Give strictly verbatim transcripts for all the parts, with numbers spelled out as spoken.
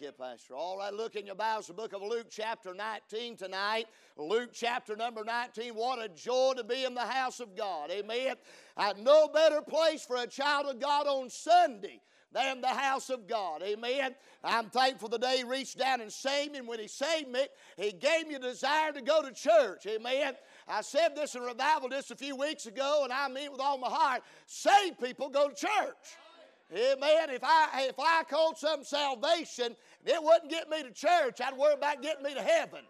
Thank you, Pastor. All right, look in your Bibles, the book of Luke chapter nineteen tonight. Luke chapter number nineteen. What a joy to be in the house of God. Amen. At no better place for a child of God on Sunday than the house of God. Amen. I'm thankful the day He reached down and saved me. And when He saved me, He gave me a desire to go to church. Amen. I said this in revival just a few weeks ago, and I mean with all my heart, saved people go to church. Amen. If I, if I called some salvation, it wouldn't get me to church. I'd worry about getting me to heaven.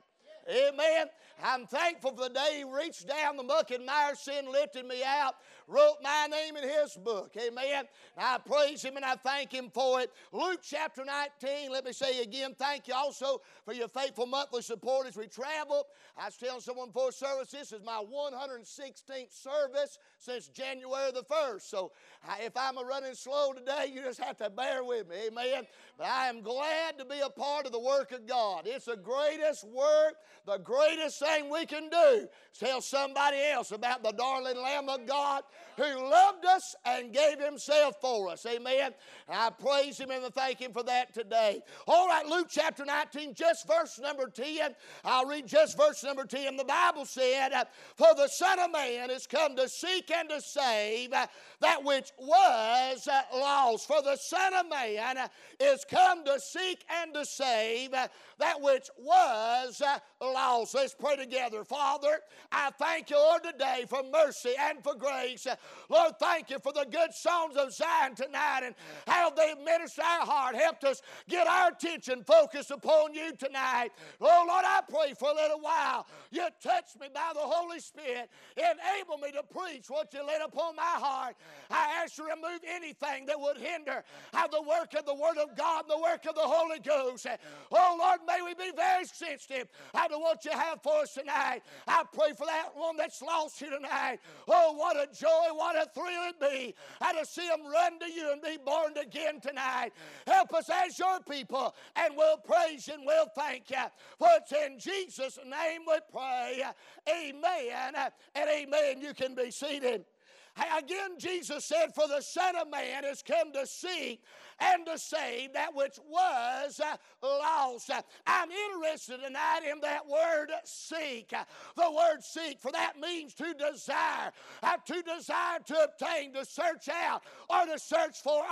Amen. I'm thankful for the day He reached down the muck and mire sin, lifted me out, wrote my name in His book. Amen. And I praise Him and I thank Him for it. Luke chapter nineteen, let me say again, thank you also for your faithful monthly support as we travel. I was telling someone before service, this is my one hundred sixteenth service since January the first. So if I'm running slow today, you just have to bear with me. Amen. But I am glad to be a part of the work of God. It's the greatest work, the greatest thing we can do is tell somebody else about the darling Lamb of God who loved us and gave Himself for us. Amen. I praise Him and I thank Him for that today. All right, Luke chapter nineteen, just verse number ten. I'll read just verse number ten. The Bible said, "For the Son of Man is come to seek and to save that which was lost." For the Son of Man is come to seek and to save that which was lost. Let's pray together. Father, I thank you, Lord, today for mercy and for grace. Lord, thank you for the good songs of Zion tonight and how they ministered our heart, helped us get our attention focused upon you tonight. Oh, Lord, I pray for a little while you touch me by the Holy Spirit, enable me to preach what you laid upon my heart. I ask you to remove anything that would hinder how the work of the Word of God and the work of the Holy Ghost. Oh, Lord, may we be very sensitive to what you have for us tonight. I pray for that one that's lost here tonight. Oh, what a joy, what a thrill it be how to see them run to you and be born again tonight. Help us as your people, and we'll praise you and we'll thank you. For it's in Jesus' name we pray. Amen and amen. You can be seated. Again, Jesus said, "For the Son of Man is come to seek and to save that which was lost." I'm interested tonight in that word "seek." The word "seek," for that means to desire, to desire to obtain, to search out, or to search for,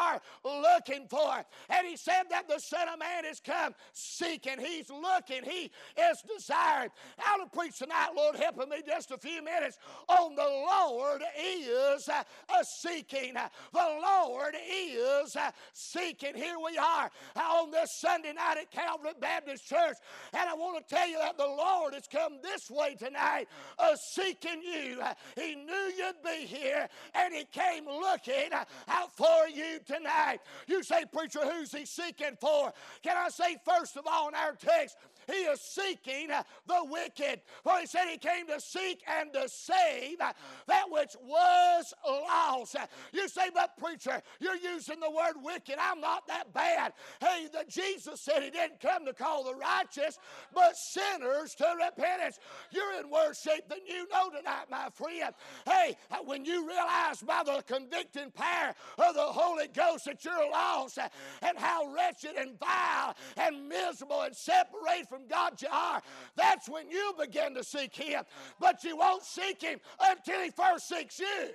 or looking for. And He said that the Son of Man has come seeking. He's looking. He is desiring. I want to preach tonight, Lord, helping me just a few minutes on the Lord is a seeking. The Lord is a seeking. Seeking. Here we are on this Sunday night at Calvary Baptist Church, and I want to tell you that the Lord has come this way tonight, uh, seeking you. He knew you'd be here, and He came looking out for you tonight. You say, "Preacher, who's He seeking for?" Can I say, first of all, in our text, He is seeking the wicked. For He said He came to seek and to save that which was lost. You say, "But preacher, you're using the word wicked. I'm not that bad." Hey, the Jesus said He didn't come to call the righteous, but sinners to repentance. You're in worse shape than you know tonight, my friend. Hey, when you realize by the convicting power of the Holy Ghost that you're lost and how wretched and vile and miserable and separated from From God you are, that's when you begin to seek Him. But you won't seek Him until He first seeks you.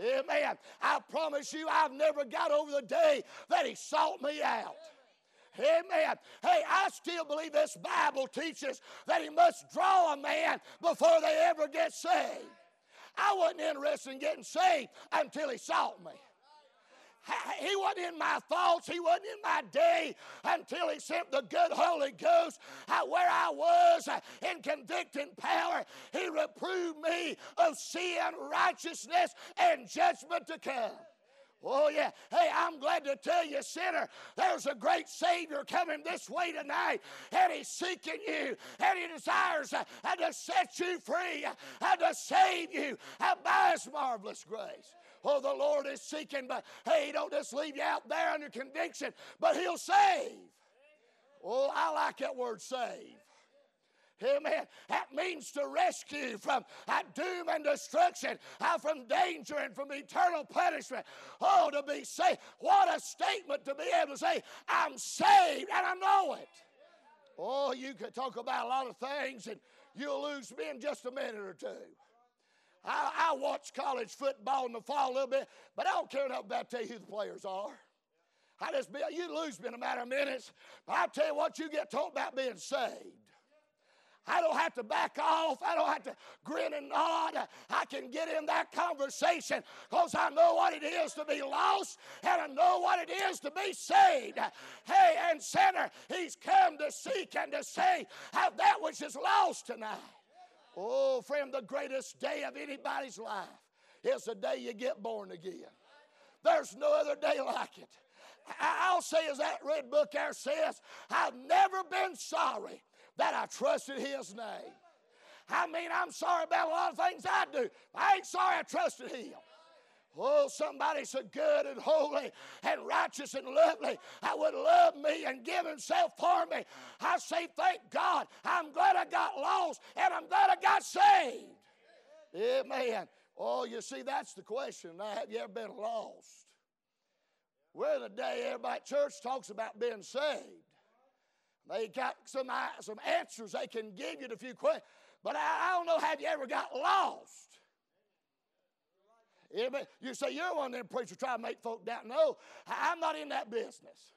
Amen. I promise you, I've never got over the day that He sought me out. Amen. Hey, I still believe this Bible teaches that He must draw a man before they ever get saved. I wasn't interested in getting saved until He sought me. He wasn't in my thoughts. He wasn't in my day until He sent the good Holy Ghost where I was in convicting power. He reproved me of sin, righteousness, and judgment to come. Oh, yeah. Hey, I'm glad to tell you, sinner, there's a great Savior coming this way tonight, and He's seeking you, and He desires uh, to set you free, uh, to save you uh, by His marvelous grace. Oh, the Lord is seeking, but hey, He don't just leave you out there under conviction, but He'll save. Oh, I like that word, save. Amen. That means to rescue from doom and destruction, from danger and from eternal punishment. Oh, to be saved. What a statement to be able to say, I'm saved and I know it. Oh, you could talk about a lot of things and you'll lose me in just a minute or two. I, I watch college football in the fall a little bit, but I don't care enough about tell you who the players are. I just be, you lose me in a matter of minutes. But I'll tell you what, you get told about being saved. I don't have to back off. I don't have to grin and nod. I can get in that conversation because I know what it is to be lost and I know what it is to be saved. Hey, and sinner, he's come to seek and to save of that which is lost tonight. Oh, friend, the greatest day of anybody's life is the day you get born again. There's no other day like it. I'll say, as that red book there says, I've never been sorry that I trusted his name. I mean, I'm sorry about a lot of things I do. I ain't sorry I trusted him. Oh, somebody so good and holy and righteous and lovely that would love me and give himself for me. I say, thank God, I'm glad I got lost and I'm glad I got saved. Amen. Oh, you see, that's the question. Now, have you ever been lost? We're in a day everybody at church talks about being saved. They got some, some answers they can give you to a few questions. But I, I don't know, have you ever got lost? Anybody, you say, you're one of them preachers trying to make folk doubt. No, I'm not in that business.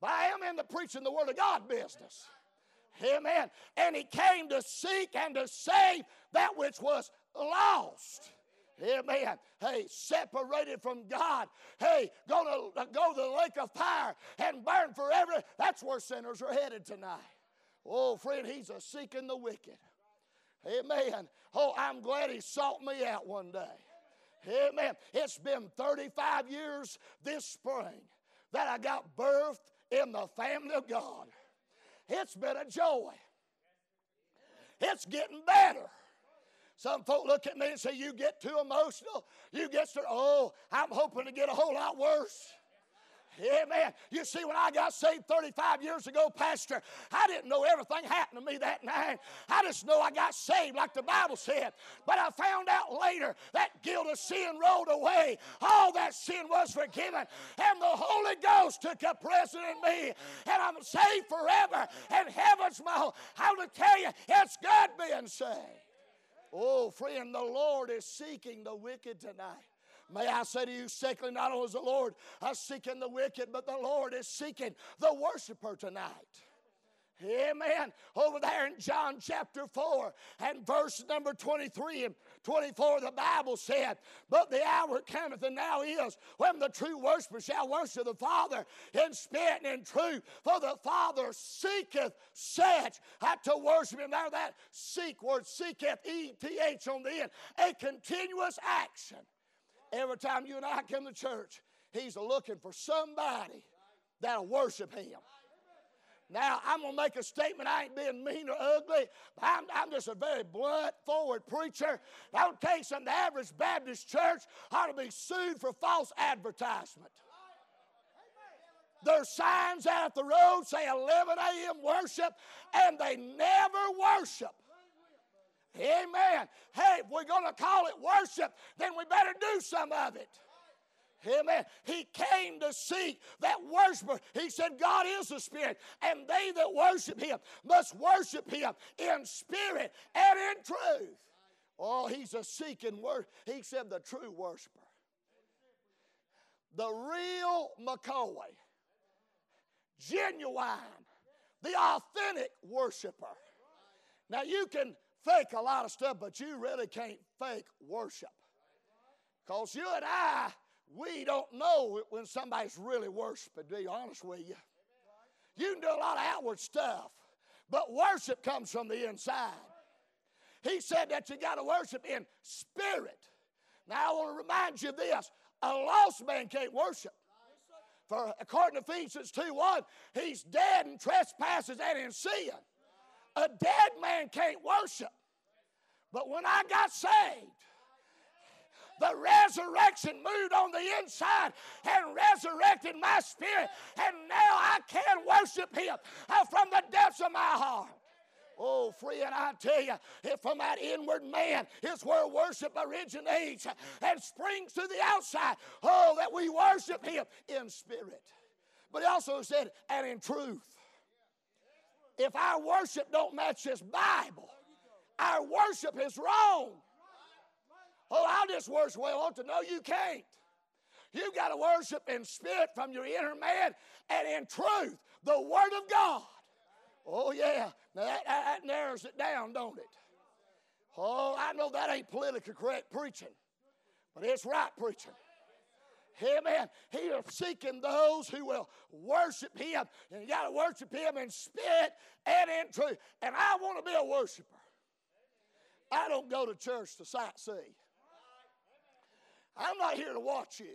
But I am in the preaching the Word of God business. Amen. And he came to seek and to save that which was lost. Amen. Hey, separated from God. Hey, go to, go to the lake of fire and burn forever. That's where sinners are headed tonight. Oh, friend, he's a seeking the wicked. Amen. Oh, I'm glad he sought me out one day. Amen. It's been thirty-five years this spring that I got birthed in the family of God. It's been a joy. It's getting better. Some folk look at me and say, you get too emotional. You get to, oh, I'm hoping to get a whole lot worse. Amen. You see, when I got saved thirty-five years ago, Pastor, I didn't know everything happened to me that night. I just know I got saved like the Bible said. But I found out later that guilt of sin rolled away. All that sin was forgiven. And the Holy Ghost took up residence in me. And I'm saved forever. And heaven's my home. I'm going to tell you, it's good being saved. Oh, friend, the Lord is seeking the wicked tonight. May I say to you, secondly, not only is the Lord seeking the wicked, but the Lord is seeking the worshiper tonight. Amen. Over there in John chapter four and verse number twenty-three and twenty-four, the Bible said, but the hour cometh and now is when the true worshiper shall worship the Father in spirit and in truth. For the Father seeketh such to worship him. Now that seek word, seeketh, E T H on the end, a continuous action. Every time you and I come to church, he's looking for somebody that'll worship him. Now, I'm going to make a statement. I ain't being mean or ugly. But I'm, I'm just a very blunt, forward preacher. I would tell you something. The average Baptist church ought to be sued for false advertisement. There's signs out at the road say eleven a.m. worship, and they never worship. Amen. Hey, if we're going to call it worship, then we better do some of it. Amen. He came to seek that worshiper. He said, God is the Spirit, and they that worship him must worship him in spirit and in truth. Oh, he's a seeking worshiper. He said the true worshiper. The real McCoy. Genuine. The authentic worshiper. Now, you can fake a lot of stuff, but you really can't fake worship. Because you and I, we don't know when somebody's really worshiping, to be honest with you. You can do a lot of outward stuff, but worship comes from the inside. He said that you got to worship in spirit. Now, I want to remind you of this. A lost man can't worship. For according to Ephesians two one, he's dead in trespasses and in sin. A dead man can't worship. But when I got saved, the resurrection moved on the inside and resurrected my spirit. And now I can worship him from the depths of my heart. Oh, friend, I tell you, from that inward man is where worship originates and springs to the outside. Oh, that we worship him in spirit. But he also said, and in truth. If our worship don't match this Bible, our worship is wrong. Oh, I'll just worship the way I want to. No, you can't. You've got to worship in spirit from your inner man and in truth, the Word of God. Oh, yeah. Now, that, that narrows it down, don't it? Oh, I know that ain't politically correct preaching, but it's right preaching. Amen. He is seeking those who will worship him. And you got to worship him in spirit and in truth. And I want to be a worshiper. I don't go to church to sightsee. I'm not here to watch you.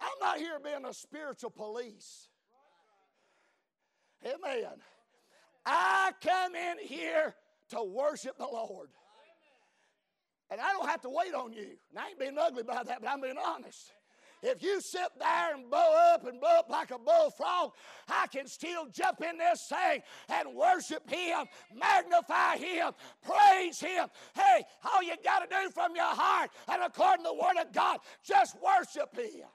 I'm not here being a spiritual police. Amen. I come in here to worship the Lord. And I don't have to wait on you. And I ain't being ugly about that, but I'm being honest. If you sit there and blow up and blow up like a bullfrog, I can still jump in this thing and worship him, magnify him, praise him. Hey, all you got to do from your heart and according to the Word of God, just worship him.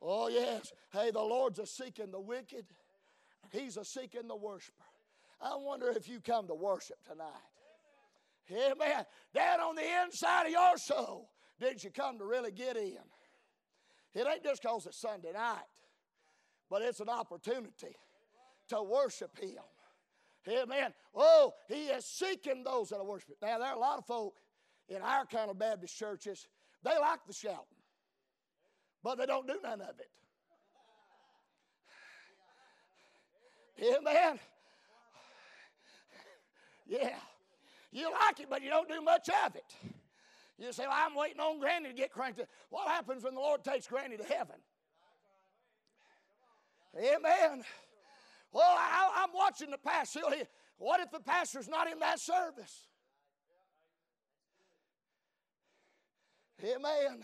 Oh, yes. Hey, the Lord's a seeking the wicked. He's a seeking the worshiper. I wonder if you come to worship tonight. Amen. Down on the inside of your soul, did you come to really get in? It ain't just because it's Sunday night, but it's an opportunity to worship him. Amen. Oh, he is seeking those that are worshiping. Now, there are a lot of folk in our kind of Baptist churches, they like the shouting, but they don't do none of it. Amen. Yeah. You like it, but you don't do much of it. You say, well, I'm waiting on Granny to get cranked up. What happens when the Lord takes Granny to heaven? Amen. Well, I, I'm watching the pastor. What if the pastor's not in that service? Amen.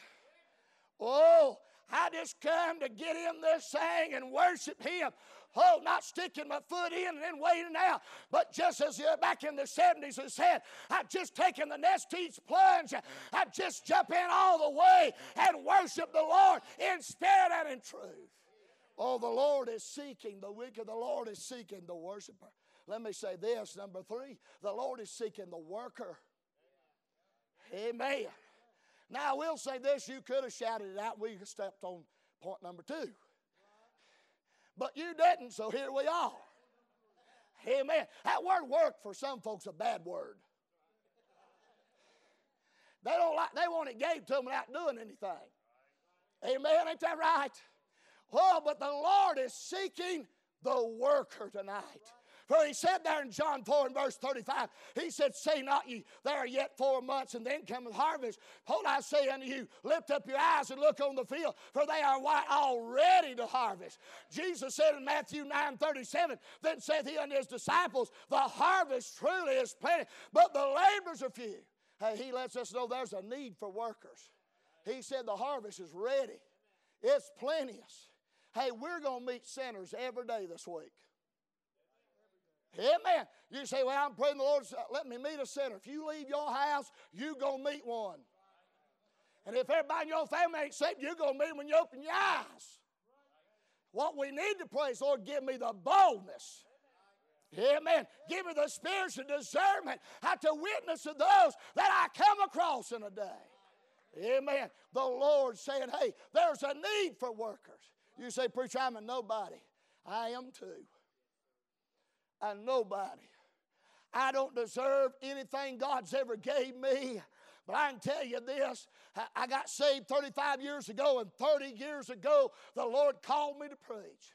Oh, I just come to get in this thing and worship him. Oh, not sticking my foot in and then waiting out. But just as back in the seventies it said, I've just taken the nestige plunge. I've just jumped in all the way and worship the Lord in spirit and in truth. Oh, the Lord is seeking the wicked. The Lord is seeking the worshiper. Let me say this, number three. The Lord is seeking the worker. Amen. Now, I will say this. You could have shouted it out. We stepped on point number two. But you didn't, so here we are. Amen. That word work for some folks is a bad word. They don't like, they want it gave to them without doing anything. Amen. Ain't that right? Oh, but the Lord is seeking the worker tonight. For he said there in John four and verse thirty-five, he said, "Say not ye, there are yet four months, and then cometh harvest. Behold, I say unto you, lift up your eyes and look on the field, for they are white already to harvest." Jesus said in Matthew nine thirty-seven, "Then saith he unto his disciples, the harvest truly is plenty, but the laborers are few." Hey, he lets us know there's a need for workers. He said the harvest is ready. It's plenteous. Hey, we're going to meet sinners every day this week. Amen. You say, well, I'm praying the Lord, let me meet a sinner. If you leave your house, you're going to meet one. And if everybody in your family ain't saved, you're going to meet them when you open your eyes. What we need to pray is, Lord, give me the boldness. Amen. Give me the spiritual discernment how to witness to those that I come across in a day. Amen. The Lord saying, hey, there's a need for workers. You say, preacher, I'm a nobody. I am too. I'm nobody. I don't deserve anything God's ever gave me. But I can tell you this, I got saved thirty-five years ago, and thirty years ago, the Lord called me to preach.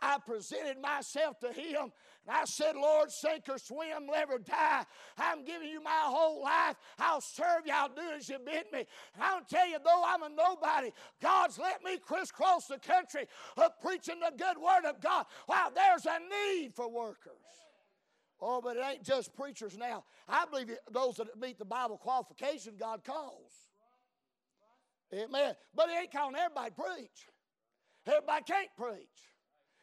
I presented myself to him, and I said, Lord, sink or swim, live or die. I'm giving you my whole life. I'll serve you. I'll do as you bid me. And I'll tell you, though I'm a nobody, God's let me crisscross the country of preaching the good word of God. Wow, there's a need for workers. Oh, but it ain't just preachers now. I believe those that meet the Bible qualification, God calls. Amen. But he ain't calling everybody to preach. Everybody can't preach.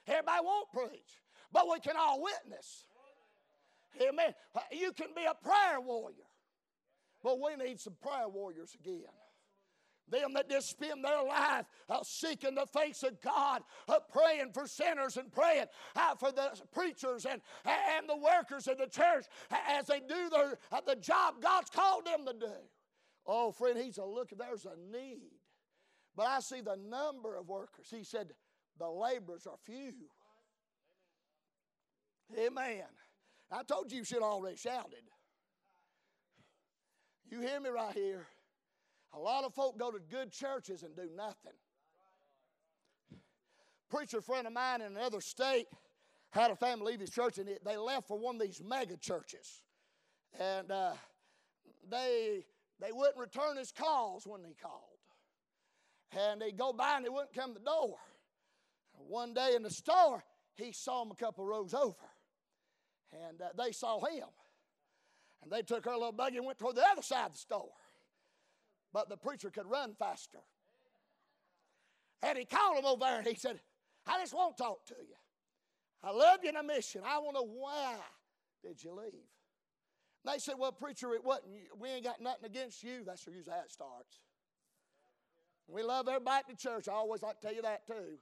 Everybody won't preach, but we can all witness. Amen. You can be a prayer warrior. But we need some prayer warriors again. Them that just spend their life uh, seeking the face of God, uh, praying for sinners and praying uh, for the preachers and, and the workers of the church as they do their, uh, the job God's called them to do. Oh, friend, he's a look, there's a need. But I see the number of workers. He said, the laborers are few. Amen. I told you you should have already shouted. You hear me right here. A lot of folk go to good churches and do nothing. Preacher friend of mine in another state had a family leave his church, and they left for one of these mega churches. And uh, they they wouldn't return his calls when he called. And they'd go by and they wouldn't come to the door. One day in the store, he saw him a couple rows over. And uh, they saw him. And they took her little buggy and went toward the other side of the store. But the preacher could run faster. And he called him over there and he said, I just want to talk to you. I love you in a mission. I want to know why did you leave? And they said, well, preacher, it wasn't you. We ain't got nothing against you. That's usually how it starts. We love everybody at the church. I always like to tell you that too.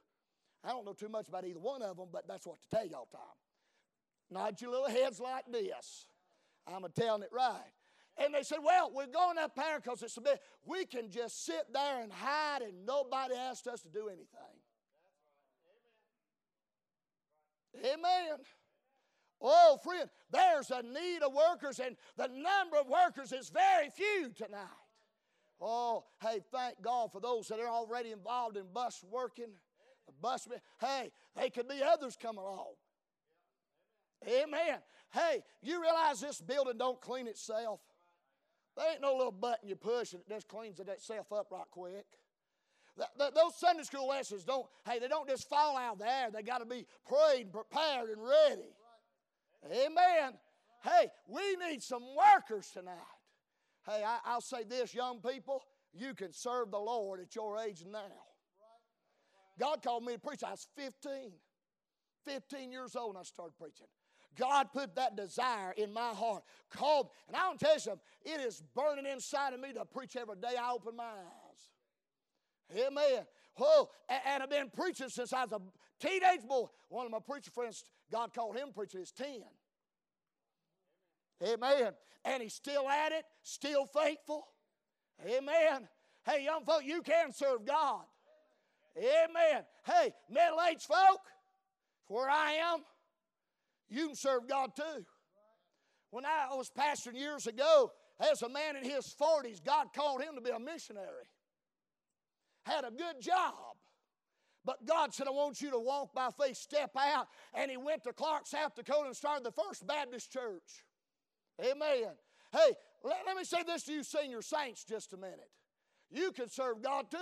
I don't know too much about either one of them, but that's what to tell you all the time. Nod your little heads like this. I'm a telling it right. And they said, well, we're going up there because it's a bit, we can just sit there and hide and nobody asked us to do anything. Amen. Oh, friend, there's a need of workers, and the number of workers is very few tonight. Oh, hey, thank God for those that are already involved in bus working. Bus, hey, they could be others come along. Amen. Hey, you realize this building don't clean itself? There ain't no little button you push and it just cleans itself up right quick. Those Sunday school lessons don't, hey, they don't just fall out of the air. They got to be prayed, prepared, and ready. Amen. Hey, we need some workers tonight. Hey, I, I'll say this, young people, you can serve the Lord at your age now. God called me to preach. I was fifteen. fifteen years old and I started preaching. God put that desire in my heart. Called, and I don't tell you something, it is burning inside of me to preach every day I open my eyes. Amen. Whoa, and I've been preaching since I was a teenage boy. One of my preacher friends, God called him preaching, he's ten. Amen. And he's still at it, still faithful. Amen. Hey, young folk, you can serve God. Amen. Hey, middle-aged folk, where I am, you can serve God too. When I was pastoring years ago, as a man in his forties, God called him to be a missionary. Had a good job. But God said, I want you to walk by faith, step out. And he went to Clark, South Dakota, and started the First Baptist Church. Amen. Hey, let, let me say this to you senior saints just a minute. You can serve God too.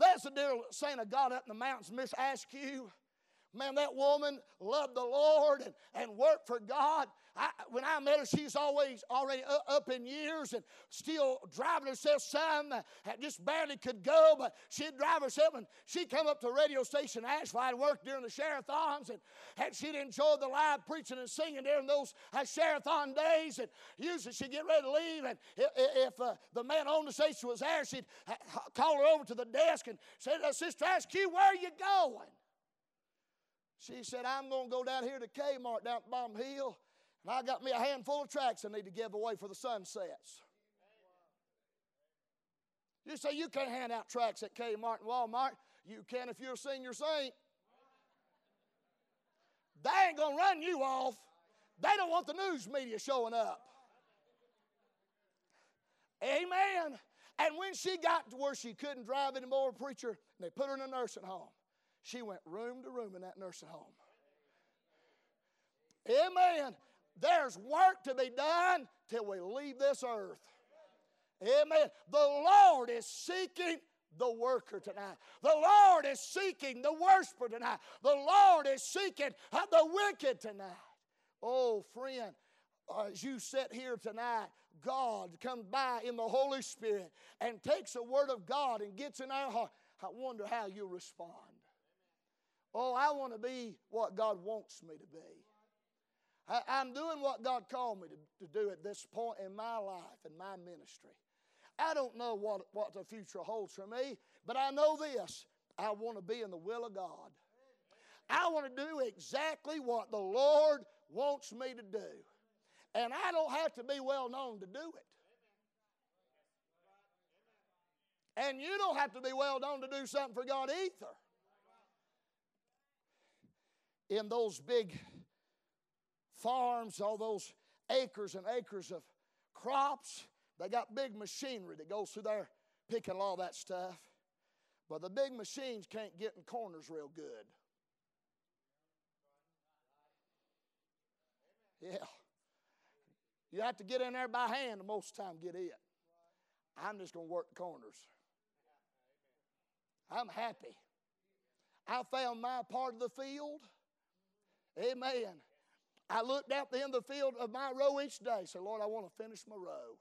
That's the dear saint of God up in the mountains, Miss Askew. Man, that woman loved the Lord and, and worked for God. I, when I met her, she's always already up in years and still driving herself some, and just barely could go, but she'd drive herself, and she'd come up to a radio station in Asheville. I'd work during the share-a-thons, and, and she'd enjoy the live preaching and singing during those uh, share-a-thon days, and usually she'd get ready to leave, and if, if uh, the man on the station was there, she'd uh, call her over to the desk and say, Sister Askew, where are you going? She said, I'm going to go down here to Kmart down at Bottom Hill, and I got me a handful of tracts I need to give away for the sunsets. You say you can't hand out tracts at Kmart and Walmart. You can if you're a senior saint. They ain't going to run you off. They don't want the news media showing up. Amen. And when she got to where she couldn't drive anymore, preacher, they put her in a nursing home. She went room to room in that nursing home. Amen. There's work to be done till we leave this earth. Amen. The Lord is seeking the worker tonight. The Lord is seeking the worshiper tonight. The Lord is seeking the wicked tonight. Oh, friend, as you sit here tonight, God comes by in the Holy Spirit and takes the Word of God and gets in our heart. I wonder how you respond. Oh, I want to be what God wants me to be. I, I'm doing what God called me to, to do at this point in my life and my ministry. I don't know what, what the future holds for me, but I know this. I want to be in the will of God. I want to do exactly what the Lord wants me to do. And I don't have to be well known to do it. And you don't have to be well known to do something for God either. In those big farms, all those acres and acres of crops, they got big machinery that goes through there picking all that stuff. But the big machines can't get in corners real good. Yeah. You have to get in there by hand and most of the time get it. I'm just going to work the corners. I'm happy. I found my part of the field. Amen. I looked out the end of the field of my row each day. Said, Lord, I want to finish my row.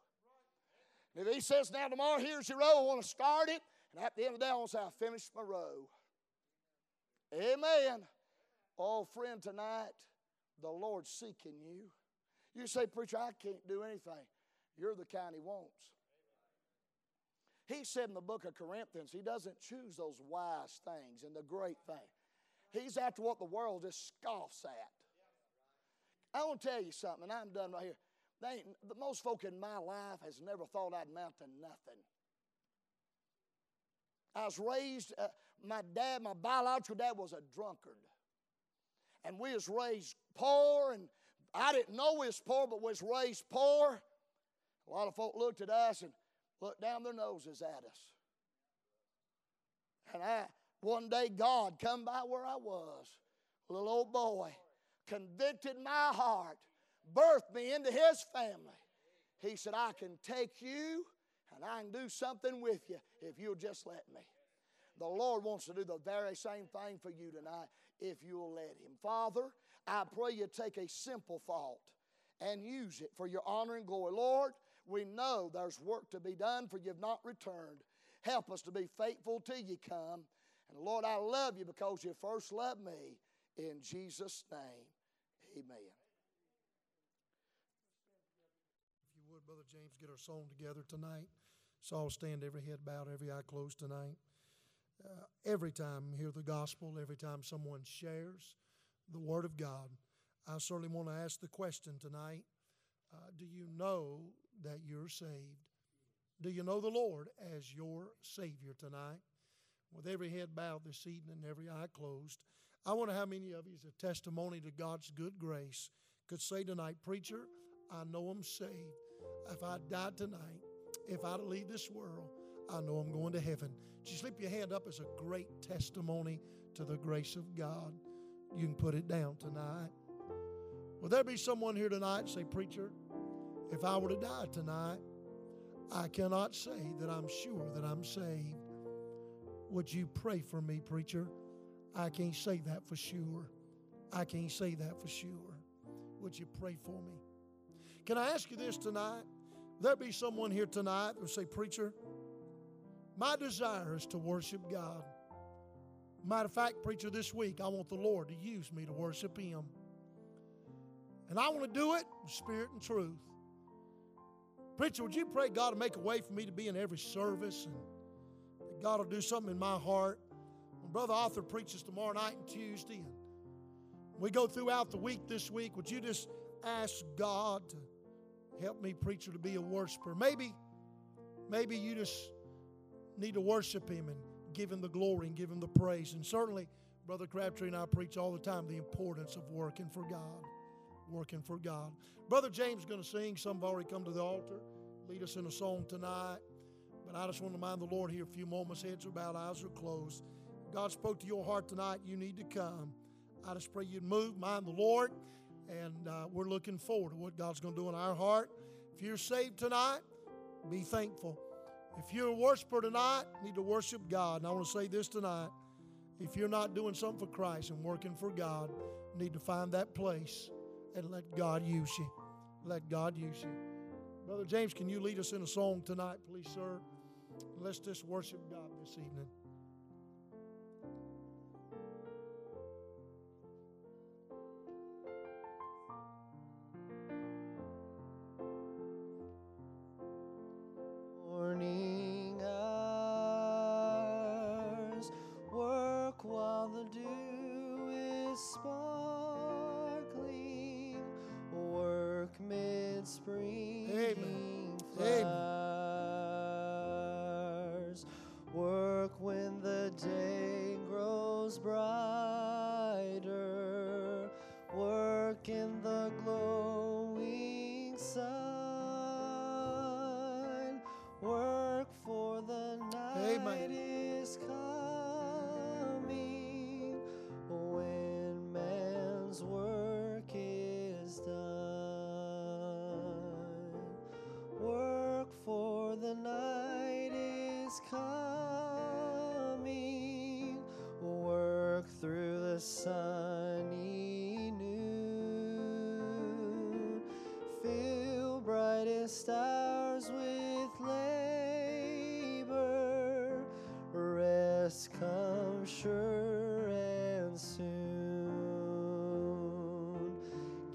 And if he says, now tomorrow here's your row, I want to start it. And at the end of the day, I want to say, I finished my row. Amen. Oh, friend, tonight, the Lord's seeking you. You say, preacher, I can't do anything. You're the kind he wants. He said in the book of Corinthians, he doesn't choose those wise things and the great thing. He's after what the world just scoffs at. I want to tell you something, and I'm done right here. They ain't, the most folk in my life has never thought I'd amount to nothing. I was raised, uh, my dad, my biological dad was a drunkard. And we was raised poor, and I didn't know we was poor, but we was raised poor. A lot of folk looked at us and looked down their noses at us. And I, one day God come by where I was, little old boy, convicted my heart, birthed me into his family. He said, I can take you and I can do something with you if you'll just let me. The Lord wants to do the very same thing for you tonight if you'll let him. Father, I pray you take a simple thought and use it for your honor and glory. Lord, we know there's work to be done, for you've not returned. Help us to be faithful till you come. And Lord, I love you because you first loved me. In Jesus' name, amen. If you would, Brother James, get our song together tonight. Let's all stand, every head bowed, every eye closed tonight. Uh, every time you hear the gospel, every time someone shares the Word of God, I certainly want to ask the question tonight, uh, do you know that you're saved? Do you know the Lord as your Savior tonight? With every head bowed this evening and every eye closed, I wonder how many of you as a testimony to God's good grace could say tonight, preacher, I know I'm saved. If I die tonight, if I leave this world, I know I'm going to heaven. Just lift your hand up as a great testimony to the grace of God. You can put it down tonight. Will there be someone here tonight say, preacher, if I were to die tonight, I cannot say that I'm sure that I'm saved. Would you pray for me, preacher? I can't say that for sure. I can't say that for sure. Would you pray for me? Can I ask you this tonight? There be someone here tonight that will say, preacher, my desire is to worship God. Matter of fact, preacher, this week I want the Lord to use me to worship Him. And I want to do it in spirit and truth. Preacher, would you pray God to make a way for me to be in every service and that God will do something in my heart? When Brother Arthur preaches tomorrow night and Tuesday, and we go throughout the week this week, would you just ask God to help me, preacher, to be a worshiper? Maybe, maybe you just need to worship Him and give Him the glory and give Him the praise. And certainly, Brother Crabtree and I preach all the time the importance of working for God. Working for God. Brother James is going to sing. Some have already come to the altar, lead us in a song tonight. But I just want to remind the Lord here a few moments. Heads are bowed, eyes are closed. God spoke to your heart tonight. You need to come. I just pray you'd move, mind the Lord. And uh, we're looking forward to what God's going to do in our heart. If you're saved tonight, be thankful. If you're a worshiper tonight, you need to worship God. And I want to say this tonight. If you're not doing something for Christ and working for God, you need to find that place and let God use you. Let God use you. Brother James, can you lead us in a song tonight, please, sir? Let's just worship God this evening. spring Amen. flowers. Amen. Work when the day grows brighter. Work in the glowing sun. Work for the night Amen. is coming. When man's work is done. Work for the night is coming. Work through the sunny noon. Fill brightest hours with labor. Rest comes sure and soon.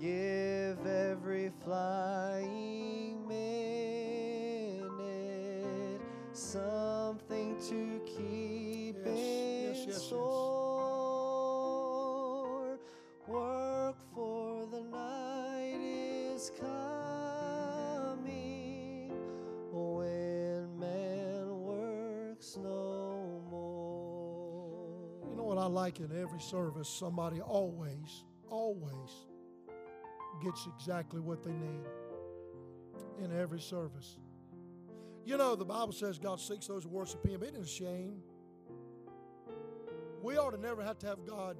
Give every flying minute something to keep yes, it yes, yes, yes. soar. Work for the night is coming when man works no more. You know what I like in every service? Somebody always, always gets exactly what they need in every service. You know, the Bible says God seeks those who worship Him. It isn't a shame. We ought to never have to have God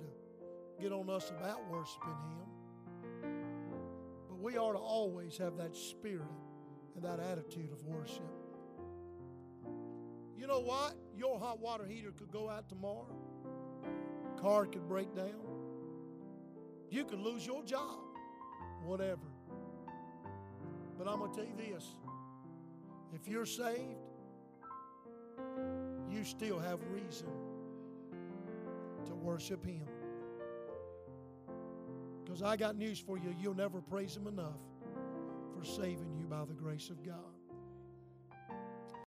get on us about worshiping Him. But we ought to always have that spirit and that attitude of worship. You know what? Your hot water heater could go out tomorrow. Car could break down. You could lose your job. Whatever. But I'm going to tell you this. If you're saved, you still have reason to worship Him. Because I got news for you. You'll never praise Him enough for saving you by the grace of God.